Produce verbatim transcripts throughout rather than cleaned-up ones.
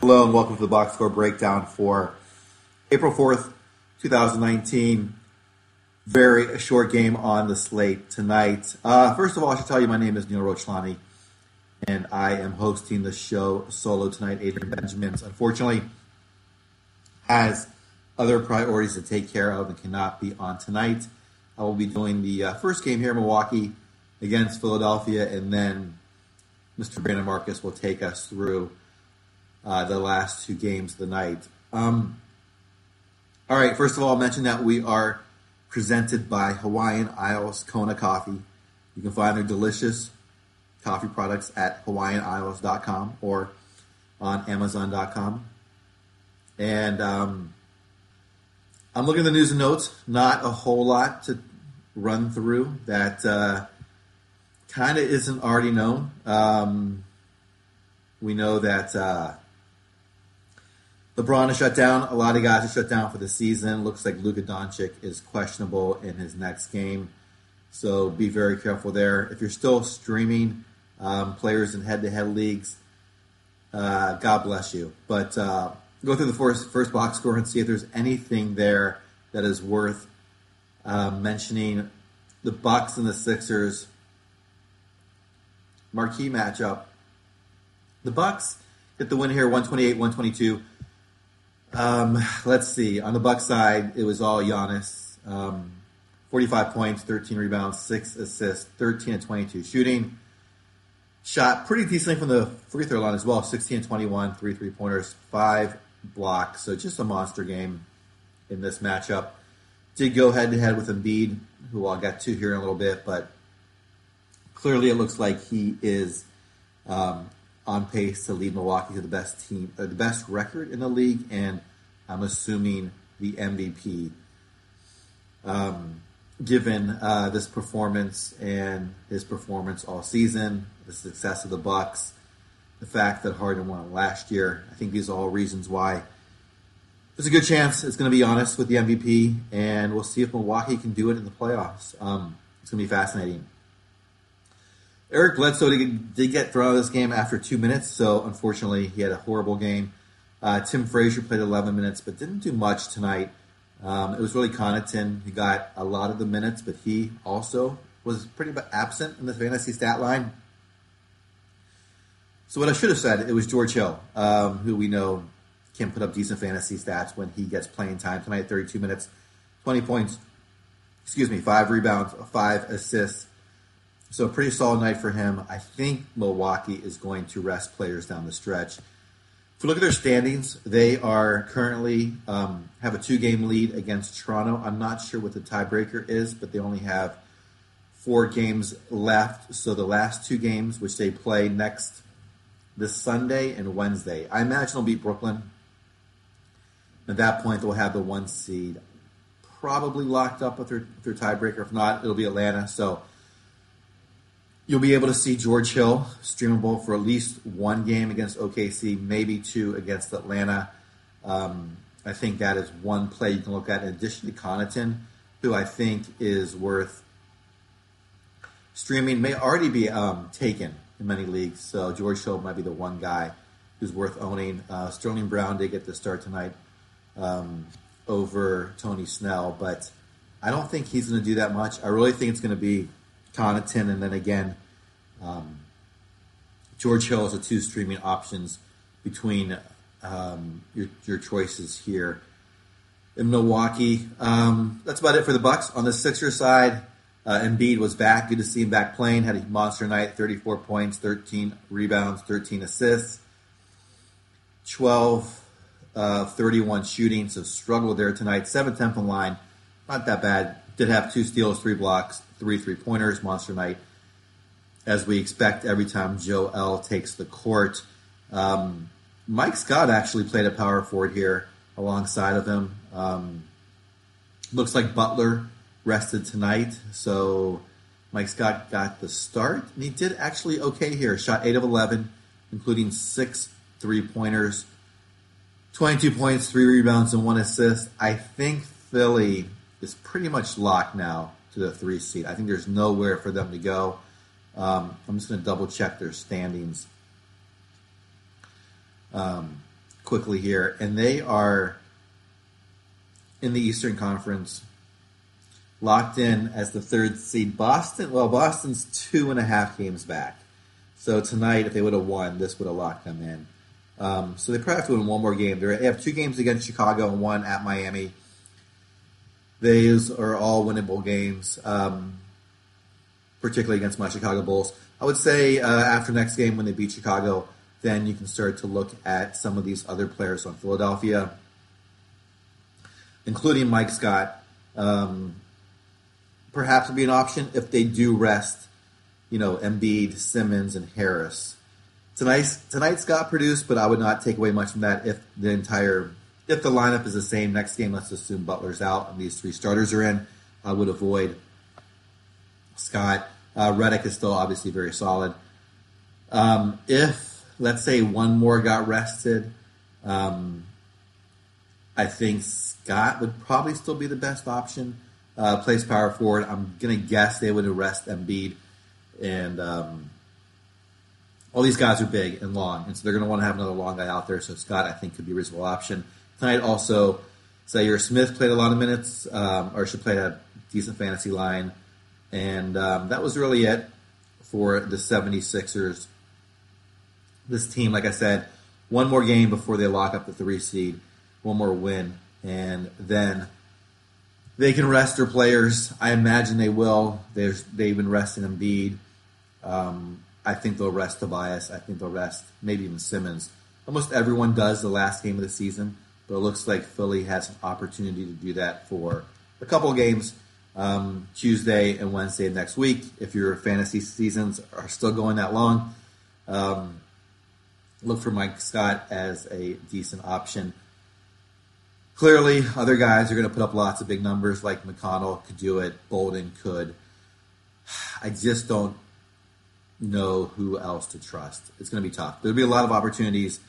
Hello and welcome to the box score breakdown for April fourth, twenty nineteen. Very short game on the slate tonight. Uh, first of all, I should tell you my name is Neil Rochlani, and I am hosting the show solo tonight. Adrian Benjamins, unfortunately, has other priorities to take care of and cannot be on tonight. I will be doing the uh, first game here in Milwaukee against Philadelphia, and then Mister Brandon Marcus will take us through Uh, the last two games of the night. Um, all right, first of all, I'll mention that we are presented by Hawaiian Isles Kona Coffee. You can find their delicious coffee products at hawaiian isles dot com or on amazon dot com. And um, I'm looking at the news and notes. Not a whole lot to run through that uh, kind of isn't already known. Um, we know that... Uh, LeBron is shut down. A lot of guys are shut down for the season. Looks like Luka Doncic is questionable in his next game. So be very careful there. If you're still streaming um, players in head-to-head leagues, uh, God bless you. But uh, go through the first, first box score and see if there's anything there that is worth uh, mentioning. The Bucks and the Sixers marquee matchup. The Bucks get the win here, one twenty-eight one twenty-two. Um, let's see. On the Bucks side, it was all Giannis. Um, forty-five points, thirteen rebounds, six assists, thirteen and twenty-two shooting. Shot pretty decently from the free throw line as well, sixteen and twenty-one, three three-pointers, five blocks. So just a monster game in this matchup. Did go head-to-head with Embiid, who I'll get to here in a little bit, but clearly it looks like he is um, – on pace to lead Milwaukee to the best team, or the best record in the league, and I'm assuming the M V P, um, given uh, this performance and his performance all season, the success of the Bucks. the fact that Harden won last year. I think these are all reasons why there's a good chance it's going to be Giannis with the M V P, and we'll see if Milwaukee can do it in the playoffs. Um, it's going to be fascinating. Eric Bledsoe did, did get thrown out of this game after two minutes, so unfortunately he had a horrible game. Uh, Tim Frazier played eleven minutes but didn't do much tonight. Um, it was really Connaughton who got a lot of the minutes, but he also was pretty absent in the fantasy stat line. So what I should have said, it was George Hill, um, who we know can put up decent fantasy stats when he gets playing time. Tonight, thirty-two minutes, twenty points, excuse me, five rebounds, five assists. So a pretty solid night for him. I think Milwaukee is going to rest players down the stretch. If you look at their standings, they are currently um, have a two-game lead against Toronto. I'm not sure what the tiebreaker is, but they only have four games left. So the last two games, which they play next this Sunday and Wednesday, I imagine will beat Brooklyn. At that point, they'll have the one seed probably locked up with their, their tiebreaker. If not, it'll be Atlanta. So you'll be able to see George Hill streamable for at least one game against O K C, maybe two against Atlanta. Um, I think that is one play you can look at in addition to Connaughton, who I think is worth streaming, may already be um, taken in many leagues. So George Hill might be the one guy who's worth owning. Uh, Sterling Brown did get the start tonight um, over Tony Snell, but I don't think he's going to do that much. I really think it's going to be Connaughton, and then again, um, George Hill is the two streaming options between um, your, your choices here in Milwaukee. Um, that's about it for the Bucks. On the Sixers side, uh, Embiid was back. Good to see him back playing. Had a monster night, thirty-four points, thirteen rebounds, thirteen assists, twelve of thirty-one shooting, so struggled there tonight. seven tenth in line, not that bad. Did have two steals, three blocks, three three-pointers, monster night, as we expect every time Joel takes the court. Um, Mike Scott actually played a power forward here alongside of him. Um, looks like Butler rested tonight, so Mike Scott got the start, and he did actually okay here. Shot eight of eleven, including six three-pointers, twenty-two points, three rebounds, and one assist. I think Philly is pretty much locked now to the three seed. I think there's nowhere for them to go. Um, I'm just going to double check their standings um, quickly here. And they are in the Eastern Conference locked in as the third seed. Boston, well, Boston's two and a half games back. So tonight, if they would have won, this would have locked them in. Um, so they probably have to win one more game. They have two games against Chicago and one at Miami. These are all winnable games, um, particularly against my Chicago Bulls. I would say uh, after next game when they beat Chicago, then you can start to look at some of these other players on Philadelphia, including Mike Scott. Um, perhaps would be an option if they do rest, you know, Embiid, Simmons, and Harris. Tonight, tonight Scott produced, but I would not take away much from that if the entire – If the lineup is the same next game, let's assume Butler's out and these three starters are in. I would avoid Scott. Uh, Reddick is still obviously very solid. Um, if, let's say, one more got rested, um, I think Scott would probably still be the best option. Uh, plays power forward. I'm going to guess they would arrest Embiid. And um, all these guys are big and long, and so they're going to want to have another long guy out there. So Scott, I think, could be a reasonable option. Tonight also, Zhaire Smith played a lot of minutes, um, or she played a decent fantasy line. And um, that was really it for the 76ers. This team, like I said, one more game before they lock up the three seed, one more win, and then they can rest their players. I imagine they will. There's, they've been resting Embiid. Um, I think they'll rest Tobias. I think they'll rest maybe even Simmons. Almost everyone does the last game of the season. But it looks like Philly has an opportunity to do that for a couple of games, um, Tuesday and Wednesday of next week. If your fantasy seasons are still going that long, um, look for Mike Scott as a decent option. Clearly, other guys are going to put up lots of big numbers, like McConnell could do it, Bolden could. I just don't know who else to trust. It's going to be tough. There'll be a lot of opportunities.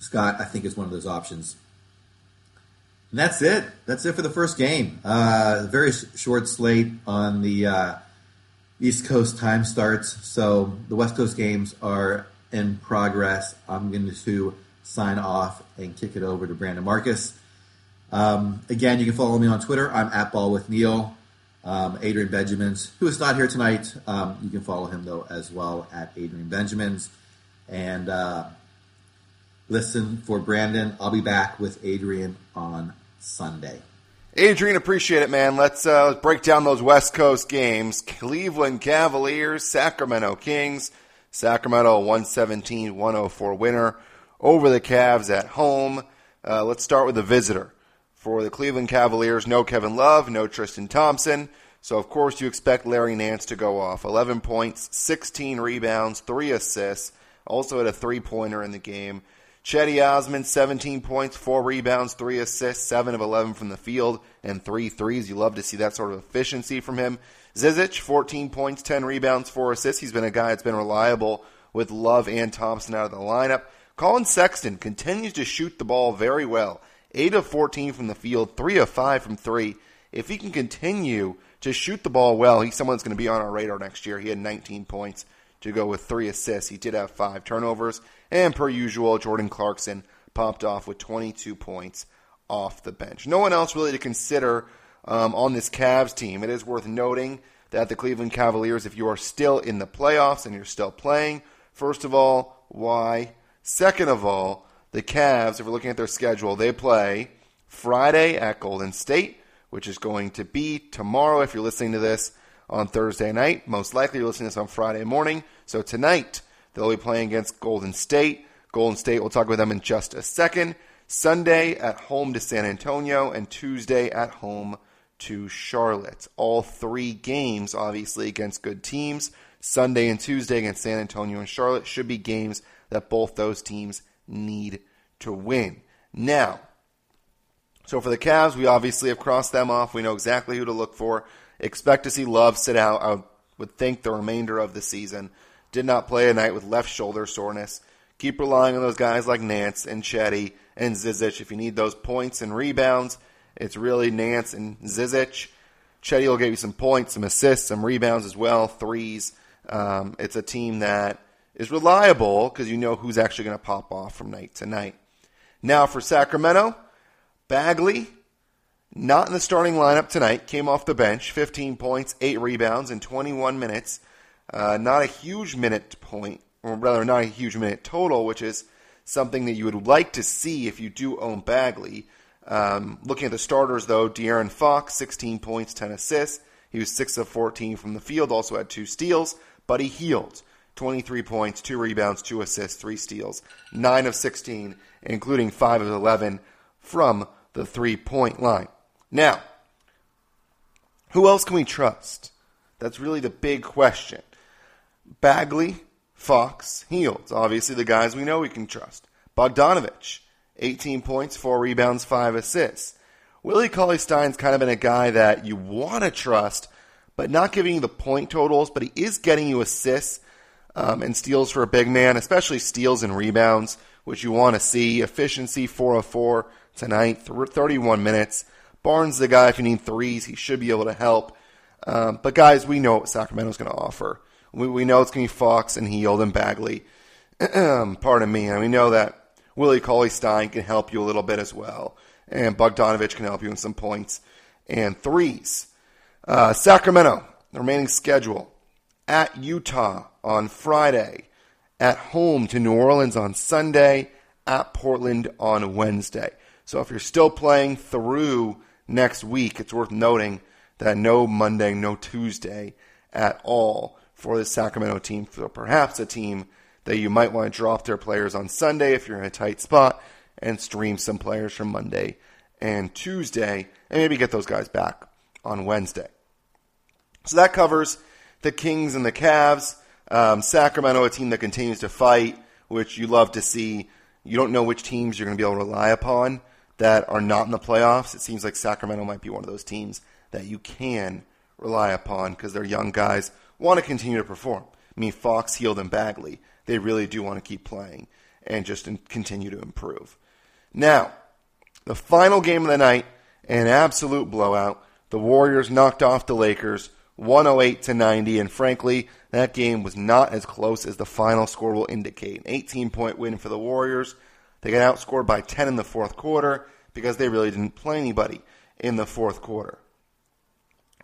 Scott, I think, is one of those options. And that's it. That's it for the first game. Uh, very short slate on the uh, East Coast time starts. So the West Coast games are in progress. I'm going to sign off and kick it over to Brandon Marcus. Um, again, you can follow me on Twitter. I'm at BallWithNeil. Um, Adrian Benjamins, who is not here tonight. Um, you can follow him, though, as well, at Adrian Benjamins. And uh, listen for Brandon. I'll be back with Adrian on Sunday. Adrian, appreciate it, man. Let's uh, break down those West Coast games. Cleveland Cavaliers, Sacramento Kings. Sacramento one seventeen one oh four winner over the Cavs at home. Uh, let's start with the visitor. For the Cleveland Cavaliers, no Kevin Love, no Tristan Thompson. So, of course, you expect Larry Nance to go off. eleven points, sixteen rebounds, three assists. Also had a three-pointer in the game. Chetty Osman, seventeen points, four rebounds, three assists, seven of eleven from the field, and three threes. You love to see that sort of efficiency from him. Zizic, fourteen points, ten rebounds, four assists. He's been a guy that's been reliable with Love and Thompson out of the lineup. Colin Sexton continues to shoot the ball very well. eight of fourteen from the field, three of five from three. If he can continue to shoot the ball well, he's someone that's going to be on our radar next year. He had nineteen points to go with three assists. He did have five turnovers. And per usual, Jordan Clarkson popped off with twenty-two points off the bench. No one else really to consider um, on this Cavs team. It is worth noting that the Cleveland Cavaliers, if you are still in the playoffs and you're still playing, first of all, why? Second of all, the Cavs, if we're looking at their schedule, they play Friday at Golden State, which is going to be tomorrow if you're listening to this on Thursday night. Most likely you're listening to this on Friday morning. So tonight they'll be playing against Golden State. Golden State, we'll talk about them in just a second. Sunday at home to San Antonio and Tuesday at home to Charlotte. All three games, obviously, against good teams. Sunday and Tuesday against San Antonio and Charlotte should be games that both those teams need to win. Now, so for the Cavs, we obviously have crossed them off. We know exactly who to look for. Expect to see Love sit out, I would think, the remainder of the season. Did not play tonight with left shoulder soreness. Keep relying on those guys like Nance and Chetty and Zizic. If you need those points and rebounds, it's really Nance and Zizic. Chetty will give you some points, some assists, some rebounds as well, threes. Um, it's a team that is reliable because you know who's actually going to pop off from night to night. Now for Sacramento, Bagley, not in the starting lineup tonight, came off the bench, fifteen points, eight rebounds in twenty-one minutes. Uh, not a huge minute point, or rather not a huge minute total, which is something that you would like to see if you do own Bagley. Um, looking at the starters, though, De'Aaron Fox, sixteen points, ten assists. He was six of fourteen from the field, also had two steals, but he healed. twenty-three points, two rebounds, two assists, three steals, nine of sixteen, including five of eleven from the three-point line. Now, who else can we trust? That's really the big question. Bagley, Fox, Heald, obviously the guys we know we can trust. Bogdanovich, eighteen points, four rebounds, five assists. Willie Cauley-Stein's kind of been a guy that you want to trust, but not giving you the point totals, but he is getting you assists. Um, and steals for a big man, especially steals and rebounds, which you want to see. Efficiency, four of four tonight, thirty-one minutes. Barnes, the guy, if you need threes, he should be able to help. Um, but, guys, we know what Sacramento's going to offer. We, we know it's going to be Fox and Heald and Bagley. Pardon me. And we know that Willie Cauley-Stein can help you a little bit as well. And Bogdanovich can help you in some points and threes. Uh, Sacramento, the remaining schedule. At Utah on Friday, at home to New Orleans on Sunday, at Portland on Wednesday. So if you're still playing through next week, it's worth noting that no Monday, no Tuesday at all for the Sacramento team. So perhaps a team that you might want to drop their players on Sunday if you're in a tight spot and stream some players from Monday and Tuesday and maybe get those guys back on Wednesday. So that covers the Kings and the Cavs. Um, Sacramento, a team that continues to fight, which you love to see. You don't know which teams you're going to be able to rely upon that are not in the playoffs. It seems like Sacramento might be one of those teams that you can rely upon because their young guys want to continue to perform. I mean, Fox, Heald, and Bagley, they really do want to keep playing and just continue to improve. Now, the final game of the night, an absolute blowout. The Warriors knocked off the Lakers one oh eight to ninety, and frankly, that game was not as close as the final score will indicate. An eighteen-point win for the Warriors. They got outscored by ten in the fourth quarter because they really didn't play anybody in the fourth quarter.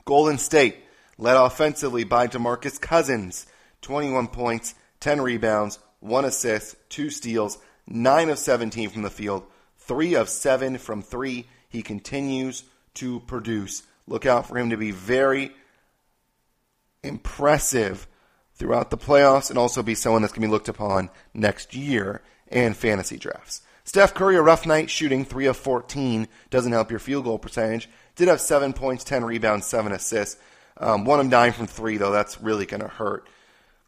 Golden State, led offensively by DeMarcus Cousins, twenty-one points, ten rebounds, one assist, two steals, nine of seventeen from the field, three of seven from three. He continues to produce. Look out for him to be very impressive throughout the playoffs and also be someone that's going to be looked upon next year and fantasy drafts. Steph Curry, a rough night, shooting three of fourteen. Doesn't help your field goal percentage. Did have seven points, ten rebounds, seven assists. Um, one of nine from three, though. That's really going to hurt.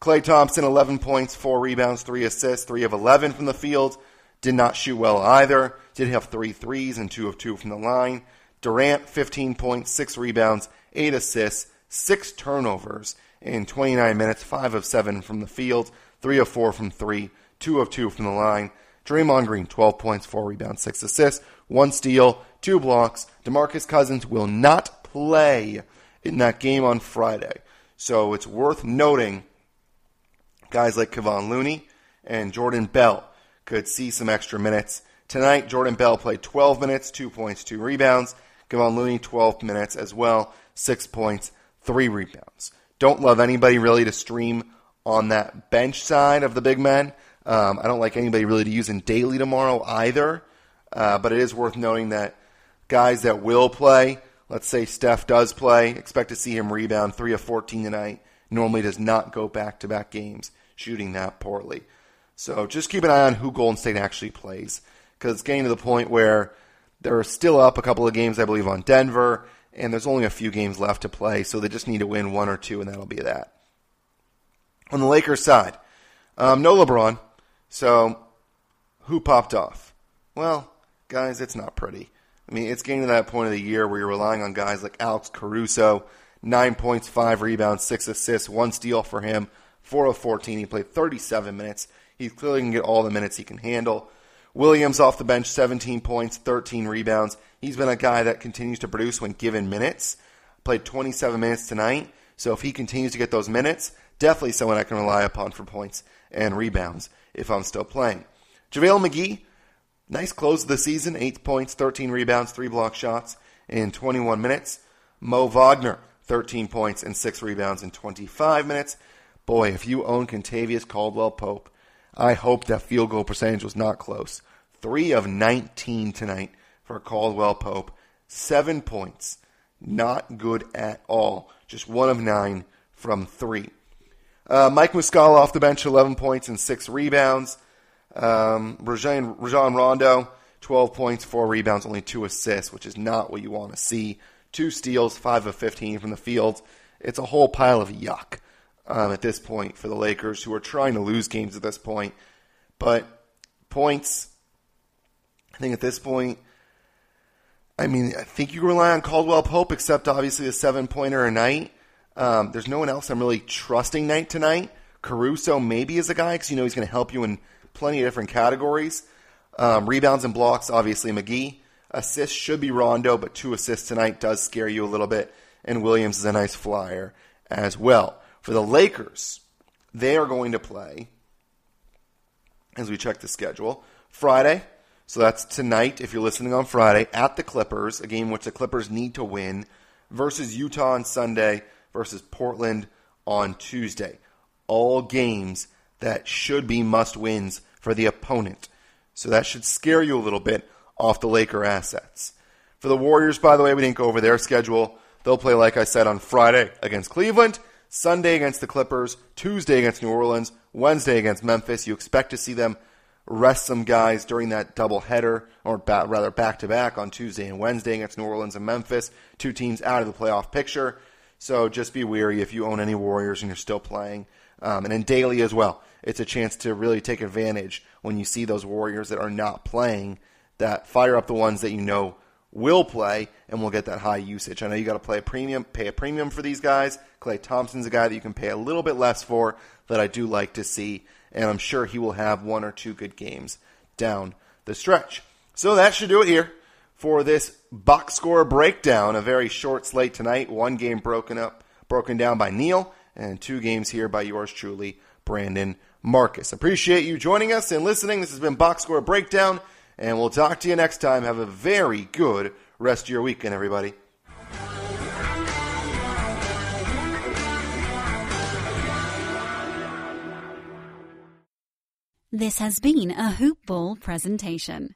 Klay Thompson, eleven points, four rebounds, three assists, three of eleven from the field. Did not shoot well either. Did have three threes and two of two from the line. Durant, fifteen points, six rebounds, eight assists, six turnovers in twenty-nine minutes, five of seven from the field, three of four from three, two of two from the line. Draymond Green, twelve points, four rebounds, six assists, one steal, two blocks. DeMarcus Cousins will not play in that game on Friday. So it's worth noting guys like Kevon Looney and Jordan Bell could see some extra minutes. Tonight, Jordan Bell played twelve minutes, two points, two rebounds. Kevon Looney, twelve minutes as well, six points, three rebounds. Don't love anybody really to stream on that bench side of the big men. Um, I don't like anybody really to use in daily tomorrow either. Uh, but it is worth noting that guys that will play, let's say Steph does play, expect to see him rebound three of fourteen tonight. Normally does not go back-to-back games shooting that poorly. So just keep an eye on who Golden State actually plays, because it's getting to the point where they're still up a couple of games, I believe, on Denver, and there's only a few games left to play, so they just need to win one or two, and that'll be that. On the Lakers side, um, no LeBron, so who popped off? Well, guys, it's not pretty. I mean, it's getting to that point of the year where you're relying on guys like Alex Caruso, nine points, five rebounds, six assists, one steal for him, four of fourteen. He played thirty-seven minutes. He clearly can get all the minutes he can handle. Williams off the bench, seventeen points, thirteen rebounds. He's been a guy that continues to produce when given minutes. Played twenty-seven minutes tonight. So if he continues to get those minutes, definitely someone I can rely upon for points and rebounds if I'm still playing. JaVale McGee, nice close of the season, eight points, thirteen rebounds, three block shots in twenty-one minutes. Mo Wagner, thirteen points and six rebounds in twenty-five minutes. Boy, if you own Kentavious Caldwell-Pope, I hope that field goal percentage was not close. three of nineteen tonight for Caldwell-Pope. seven points. Not good at all. Just one of nine from three. Uh, Mike Muscala off the bench, eleven points and six rebounds. Um, Rajon, Rajon Rondo, twelve points, four rebounds, only two assists, which is not what you want to see. two steals, five of fifteen from the field. It's a whole pile of yuck um, at this point for the Lakers, who are trying to lose games at this point. But points, I think at this point, I mean, I think you rely on Caldwell-Pope, except obviously a seven-pointer a night. Um, there's no one else I'm really trusting night to night. Caruso maybe is a guy, because you know he's going to help you in plenty of different categories. Um, rebounds and blocks, obviously McGee. Assists should be Rondo, but two assists tonight does scare you a little bit. And Williams is a nice flyer as well. For the Lakers, they are going to play, as we check the schedule, Friday. So that's tonight, if you're listening on Friday, at the Clippers, a game which the Clippers need to win, versus Utah on Sunday, versus Portland on Tuesday. All games that should be must-wins for the opponent. So that should scare you a little bit off the Laker assets. For the Warriors, by the way, we didn't go over their schedule. They'll play, like I said, on Friday against Cleveland, Sunday against the Clippers, Tuesday against New Orleans, Wednesday against Memphis. You expect to see them rest some guys during that doubleheader, or ba- rather back-to-back on Tuesday and Wednesday against New Orleans and Memphis, two teams out of the playoff picture. So just be wary if you own any Warriors and you're still playing. Um, and in daily as well, it's a chance to really take advantage when you see those Warriors that are not playing, that fire up the ones that you know will play and will get that high usage. I know you got to play a premium, pay a premium for these guys. Klay Thompson's a guy that you can pay a little bit less for that I do like to see, and I'm sure he will have one or two good games down the stretch. So that should do it here for this box score breakdown. A very short slate tonight. One game broken up, broken down by Neil, and two games here by yours truly, Brandon Marcus. Appreciate you joining us and listening. This has been Box Score Breakdown, and we'll talk to you next time. Have a very good rest of your weekend, everybody. This has been a Hoop Ball presentation.